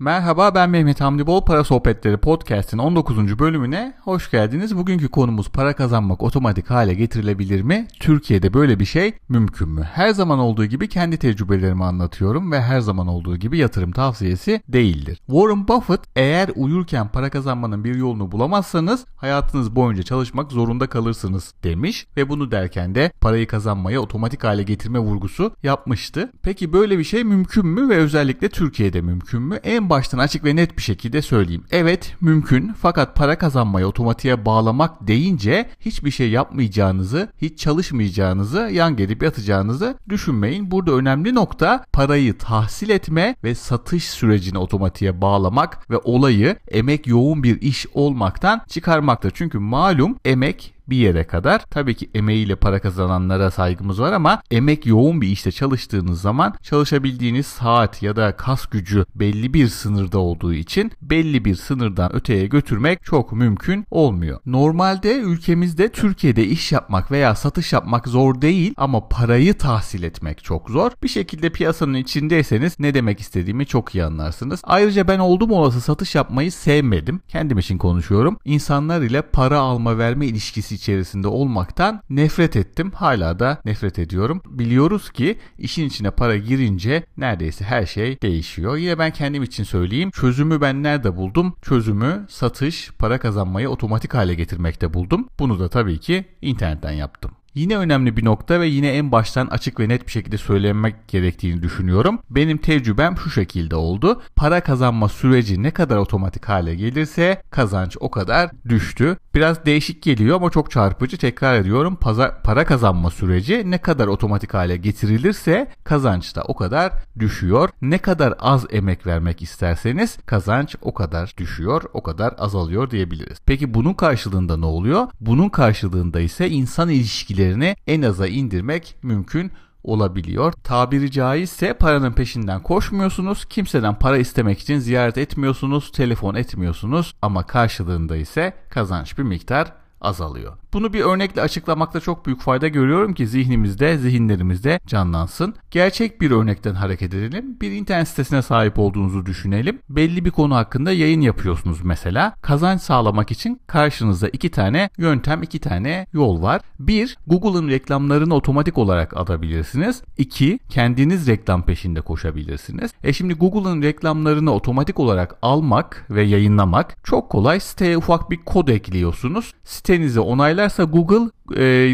Merhaba, ben Mehmet Hamdibol. Para Sohbetleri Podcast'in 19. bölümüne hoş geldiniz. Bugünkü konumuz para kazanmak otomatik hale getirilebilir mi? Türkiye'de böyle bir şey mümkün mü? Her zaman olduğu gibi kendi tecrübelerimi anlatıyorum ve her zaman olduğu gibi yatırım tavsiyesi değildir. Warren Buffett, eğer uyurken para kazanmanın bir yolunu bulamazsanız hayatınız boyunca çalışmak zorunda kalırsınız demiş ve bunu derken de parayı kazanmaya otomatik hale getirme vurgusu yapmıştı. Peki böyle bir şey mümkün mü ve özellikle Türkiye'de mümkün mü? En baştan açık ve net bir şekilde söyleyeyim. Evet, mümkün, fakat para kazanmayı otomatiğe bağlamak deyince hiçbir şey yapmayacağınızı, hiç çalışmayacağınızı, yan gelip yatacağınızı düşünmeyin. Burada önemli nokta parayı tahsil etme ve satış sürecini otomatiğe bağlamak ve olayı emek yoğun bir iş olmaktan çıkarmaktır. Çünkü malum emek bir yere kadar. Tabii ki emeğiyle para kazananlara saygımız var ama emek yoğun bir işte çalıştığınız zaman çalışabildiğiniz saat ya da kas gücü belli bir sınırda olduğu için belli bir sınırdan öteye götürmek çok mümkün olmuyor. Normalde ülkemizde Türkiye'de iş yapmak veya satış yapmak zor değil ama parayı tahsil etmek çok zor. Bir şekilde piyasanın içindeyseniz ne demek istediğimi çok iyi anlarsınız. Ayrıca ben oldum olası satış yapmayı sevmedim. Kendim için konuşuyorum. İnsanlar ile para alma verme ilişkisi içerisinde olmaktan nefret ettim. Hala da nefret ediyorum. Biliyoruz ki işin içine para girince neredeyse her şey değişiyor. Yine ben kendim için söyleyeyim. Çözümü ben nerede buldum? Çözümü satış, para kazanmayı otomatik hale getirmekte buldum. Bunu da tabii ki internetten yaptım. Yine önemli bir nokta ve yine en baştan açık ve net bir şekilde söylemek gerektiğini düşünüyorum. Benim tecrübem şu şekilde oldu. Para kazanma süreci ne kadar otomatik hale gelirse kazanç o kadar düştü. Biraz değişik geliyor ama çok çarpıcı. Tekrar ediyorum, para kazanma süreci ne kadar otomatik hale getirilirse kazanç da o kadar düşüyor. Ne kadar az emek vermek isterseniz kazanç o kadar düşüyor, o kadar azalıyor diyebiliriz. Peki bunun karşılığında ne oluyor? Bunun karşılığında ise insan ilişkileri en aza indirmek mümkün olabiliyor. Tabiri caizse paranın peşinden koşmuyorsunuz, kimseden para istemek için ziyaret etmiyorsunuz, telefon etmiyorsunuz ama karşılığında ise kazanç bir miktar azalıyor. Bunu bir örnekle açıklamakta çok büyük fayda görüyorum ki zihinlerimizde canlansın. Gerçek bir örnekten hareket edelim. Bir internet sitesine sahip olduğunuzu düşünelim. Belli bir konu hakkında yayın yapıyorsunuz mesela. Kazanç sağlamak için karşınızda iki tane yöntem, iki tane yol var. Bir, Google'ın reklamlarını otomatik olarak atabilirsiniz. İki, kendiniz reklam peşinde koşabilirsiniz. Şimdi Google'ın reklamlarını otomatik olarak almak ve yayınlamak çok kolay. Siteye ufak bir kod ekliyorsunuz. Sitenizi onaylarsa Google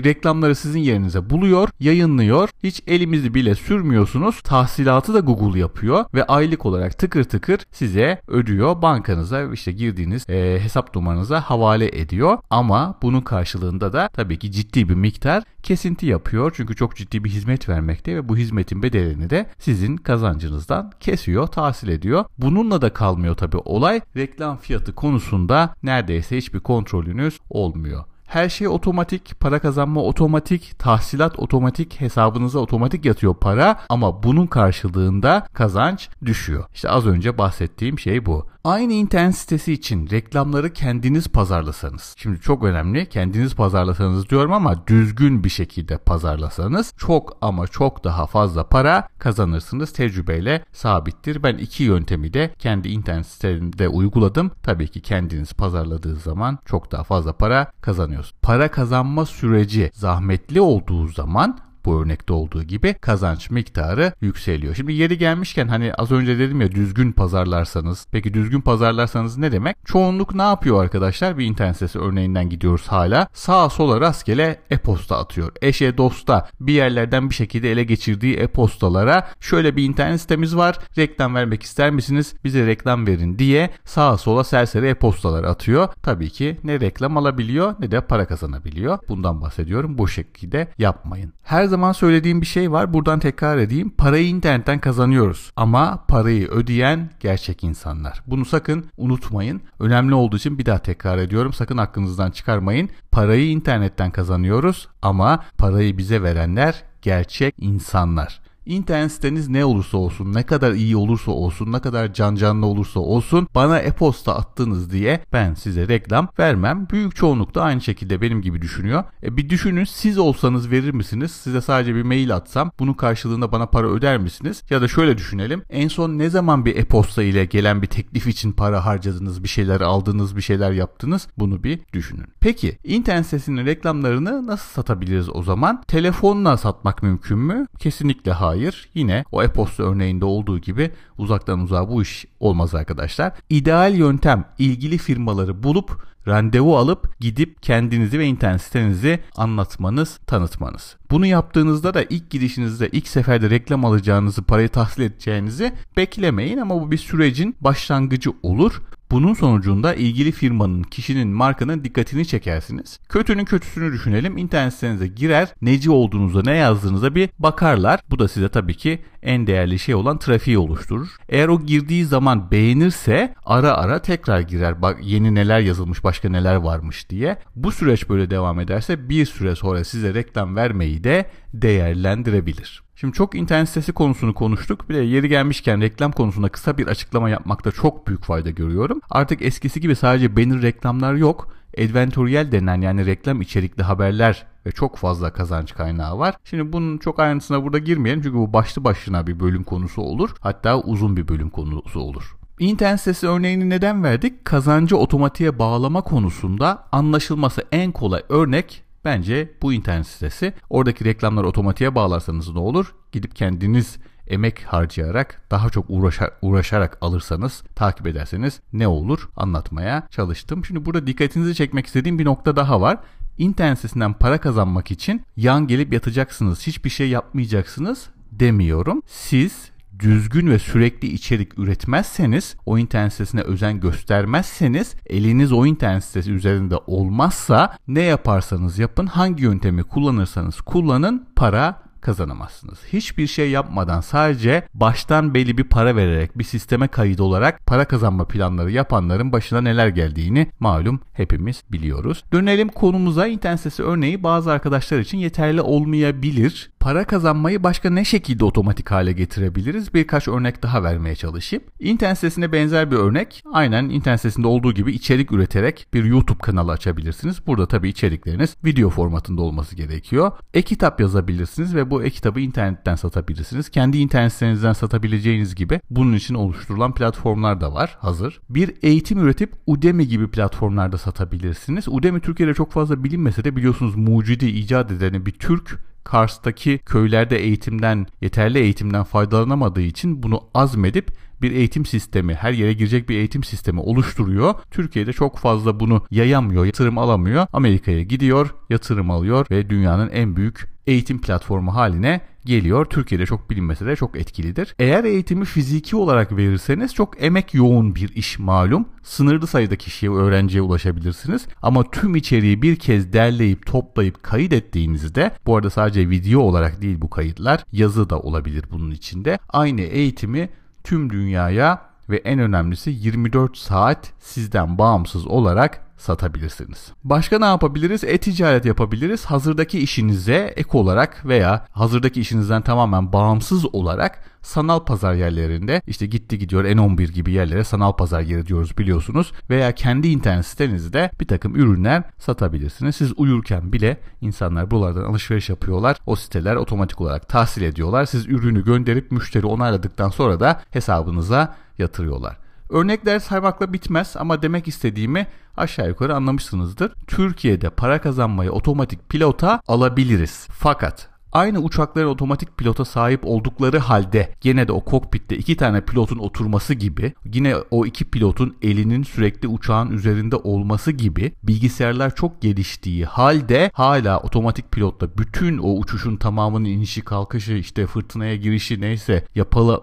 reklamları sizin yerinize buluyor, yayınlıyor. Hiç elimizi bile sürmüyorsunuz. Tahsilatı da Google yapıyor ve aylık olarak tıkır tıkır size ödüyor. Bankanıza, işte girdiğiniz hesap numaranıza havale ediyor. Ama bunun karşılığında da tabii ki ciddi bir miktar kesinti yapıyor. Çünkü çok ciddi bir hizmet vermekte ve bu hizmetin bedelini de sizin kazancınızdan kesiyor, tahsil ediyor. Bununla da kalmıyor tabii olay. Reklam fiyatı konusunda neredeyse hiçbir kontrolünüz olmuyor. Her şey otomatik, para kazanma otomatik, tahsilat otomatik, hesabınıza otomatik yatıyor para ama bunun karşılığında kazanç düşüyor. İşte az önce bahsettiğim şey bu. Aynı internet sitesi için reklamları kendiniz pazarlasanız, şimdi çok önemli, kendiniz pazarlasanız diyorum ama düzgün bir şekilde pazarlasanız çok ama çok daha fazla para kazanırsınız. Tecrübeyle sabittir. Ben iki yöntemi de kendi internet sitemde uyguladım. Tabii ki kendiniz pazarladığınız zaman çok daha fazla para kazanıyorsunuz. Para kazanma süreci zahmetli olduğu zaman, bu örnekte olduğu gibi, kazanç miktarı yükseliyor. Şimdi yeri gelmişken hani az önce dedim ya, düzgün pazarlarsanız. Peki düzgün pazarlarsanız ne demek? Çoğunluk ne yapıyor arkadaşlar? Bir internet sitesi örneğinden gidiyoruz hala. Sağa sola rastgele e-posta atıyor. Eşe dosta bir yerlerden bir şekilde ele geçirdiği e-postalara şöyle bir internet sitemiz var, reklam vermek ister misiniz? Bize reklam verin diye sağa sola serseri e-postalar atıyor. Tabii ki ne reklam alabiliyor ne de para kazanabiliyor. Bundan bahsediyorum. Bu şekilde yapmayın. Her zaman söylediğim bir şey var. Buradan tekrar edeyim. Parayı internetten kazanıyoruz ama parayı ödeyen gerçek insanlar. Bunu sakın unutmayın. Önemli olduğu için bir daha tekrar ediyorum. Sakın aklınızdan çıkarmayın. Parayı internetten kazanıyoruz ama parayı bize verenler gerçek insanlar. İnternet siteniz ne olursa olsun, ne kadar iyi olursa olsun, ne kadar canlı olursa olsun bana e-posta attınız diye ben size reklam vermem. Büyük çoğunluk da aynı şekilde benim gibi düşünüyor. Bir düşünün, siz olsanız verir misiniz? Size sadece bir mail atsam bunun karşılığında bana para öder misiniz? Ya da şöyle düşünelim. En son ne zaman bir e-posta ile gelen bir teklif için para harcadınız, bir şeyler aldınız, bir şeyler yaptınız? Bunu bir düşünün. Peki internet sitesinin reklamlarını nasıl satabiliriz o zaman? Telefonla satmak mümkün mü? Kesinlikle hayır. Hayır. Yine o e-posta örneğinde olduğu gibi uzaktan uzağa bu iş olmaz arkadaşlar. İdeal yöntem, ilgili firmaları bulup randevu alıp gidip kendinizi ve internet sitenizi anlatmanız, tanıtmanız. Bunu yaptığınızda da ilk girişinizde, ilk seferde reklam alacağınızı, parayı tahsil edeceğinizi beklemeyin ama bu bir sürecin başlangıcı olur. Bunun sonucunda ilgili firmanın, kişinin, markanın dikkatini çekersiniz. Kötünün kötüsünü düşünelim. İnternet sitenize girer, neci olduğunuza, ne yazdığınıza bir bakarlar. Bu da size tabii ki en değerli şey olan trafiği oluşturur. Eğer o girdiği zaman beğenirse ara tekrar girer. Bak yeni neler yazılmış, başka neler varmış diye. Bu süreç böyle devam ederse bir süre sonra size reklam vermeyi de değerlendirebilir. Şimdi çok internet sitesi konusunu konuştuk. Bir de yeri gelmişken reklam konusunda kısa bir açıklama yapmakta çok büyük fayda görüyorum. Artık eskisi gibi sadece banner reklamlar yok. Advertorial denen, yani reklam içerikli haberler ve çok fazla kazanç kaynağı var. Şimdi bunun çok ayrıntısına burada girmeyelim çünkü bu başlı başına bir bölüm konusu olur. Hatta uzun bir bölüm konusu olur. İnternet sitesi örneğini neden verdik? Kazancı otomatiğe bağlama konusunda anlaşılması en kolay örnek bence bu internet sitesi. Oradaki reklamları otomatiğe bağlarsanız ne olur? Gidip kendiniz emek harcayarak, daha çok uğraşarak alırsanız, takip ederseniz ne olur? Anlatmaya çalıştım. Şimdi burada dikkatinizi çekmek istediğim bir nokta daha var. İnternet sitesinden para kazanmak için yan gelip yatacaksınız, hiçbir şey yapmayacaksınız demiyorum. Siz düzgün ve sürekli içerik üretmezseniz, o internet sitesine özen göstermezseniz, eliniz o internet sitesi üzerinde olmazsa ne yaparsanız yapın, hangi yöntemi kullanırsanız kullanın para kazanamazsınız. Hiçbir şey yapmadan sadece baştan belli bir para vererek, bir sisteme kayıt olarak para kazanma planları yapanların başına neler geldiğini malum hepimiz biliyoruz. Dönelim konumuza. İnternet sitesi örneği bazı arkadaşlar için yeterli olmayabilir. Para kazanmayı başka ne şekilde otomatik hale getirebiliriz? Birkaç örnek daha vermeye çalışayım. İnternet sitesine benzer bir örnek. Aynen internet sitesinde olduğu gibi içerik üreterek bir YouTube kanalı açabilirsiniz. Burada tabii içerikleriniz video formatında olması gerekiyor. E-kitap yazabilirsiniz ve bu e-kitabı internetten satabilirsiniz. Kendi internet sitenizden satabileceğiniz gibi bunun için oluşturulan platformlar da var hazır. Bir eğitim üretip Udemy gibi platformlarda satabilirsiniz. Udemy Türkiye'de çok fazla bilinmese de biliyorsunuz mucidi, icat edeni bir Türk. Kars'taki köylerde eğitimden, yeterli eğitimden faydalanamadığı için bunu azmedip bir eğitim sistemi, her yere girecek bir eğitim sistemi oluşturuyor. Türkiye'de çok fazla bunu yayamıyor, yatırım alamıyor. Amerika'ya gidiyor, yatırım alıyor ve dünyanın en büyük eğitim platformu haline geliyor. Türkiye'de çok bilinmese de çok etkilidir. Eğer eğitimi fiziki olarak verirseniz çok emek yoğun bir iş malum. Sınırlı sayıda kişiye, öğrenciye ulaşabilirsiniz. Ama tüm içeriği bir kez derleyip, toplayıp, kayıt ettiğinizde, bu arada sadece video olarak değil bu kayıtlar, yazı da olabilir bunun içinde. Aynı eğitimi tüm dünyaya ve en önemlisi 24 saat sizden bağımsız olarak satabilirsiniz. Başka ne yapabiliriz? E-ticaret yapabiliriz. Hazırdaki işinize ek olarak veya hazırdaki işinizden tamamen bağımsız olarak sanal pazar yerlerinde, işte gitti gidiyor N11 gibi yerlere sanal pazar yeri diyoruz biliyorsunuz, veya kendi internet sitenizde bir takım ürünler satabilirsiniz. Siz uyurken bile insanlar buralardan alışveriş yapıyorlar. O siteler otomatik olarak tahsil ediyorlar. Siz ürünü gönderip müşteri onayladıktan sonra da hesabınıza yatırıyorlar. Örnekler saymakla bitmez ama demek istediğimi aşağı yukarı anlamışsınızdır. Türkiye'de para kazanmayı otomatik pilota alabiliriz. Fakat aynı uçakların otomatik pilota sahip oldukları halde gene de o kokpitte iki tane pilotun oturması gibi, yine o iki pilotun elinin sürekli uçağın üzerinde olması gibi, bilgisayarlar çok geliştiği halde hala otomatik pilotta bütün o uçuşun tamamının inişi kalkışı, işte fırtınaya girişi neyse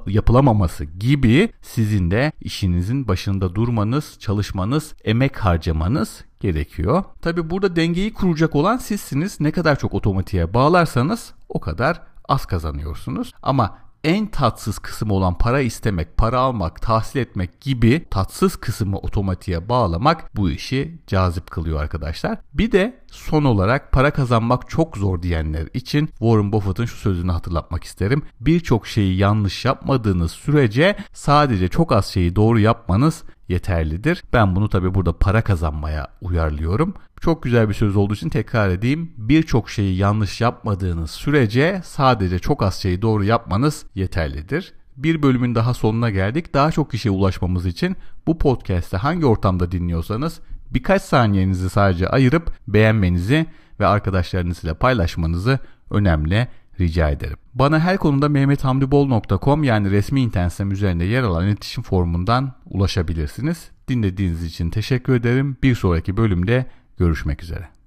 yapılamaması gibi sizin de işinizin başında durmanız, çalışmanız, emek harcamanız gerekiyor. Tabii burada dengeyi kuracak olan sizsiniz. Ne kadar çok otomatiğe bağlarsanız o kadar az kazanıyorsunuz. Ama en tatsız kısmı olan para istemek, para almak, tahsil etmek gibi tatsız kısmı otomatiğe bağlamak bu işi cazip kılıyor arkadaşlar. Bir de son olarak para kazanmak çok zor diyenler için Warren Buffett'ın şu sözünü hatırlatmak isterim. Birçok şeyi yanlış yapmadığınız sürece sadece çok az şeyi doğru yapmanız yeterlidir. Ben bunu tabii burada para kazanmaya uyarlıyorum. Çok güzel bir söz olduğu için tekrar edeyim. Birçok şeyi yanlış yapmadığınız sürece sadece çok az şeyi doğru yapmanız yeterlidir. Bir bölümün daha sonuna geldik. Daha çok kişiye ulaşmamız için bu podcast'te hangi ortamda dinliyorsanız birkaç saniyenizi sadece ayırıp beğenmenizi ve arkadaşlarınızla paylaşmanızı önemli rica ederim. Bana her konuda MehmetHamdiBol.com yani resmi internet sitem üzerinde yer alan iletişim formundan ulaşabilirsiniz. Dinlediğiniz için teşekkür ederim. Bir sonraki bölümde görüşmek üzere.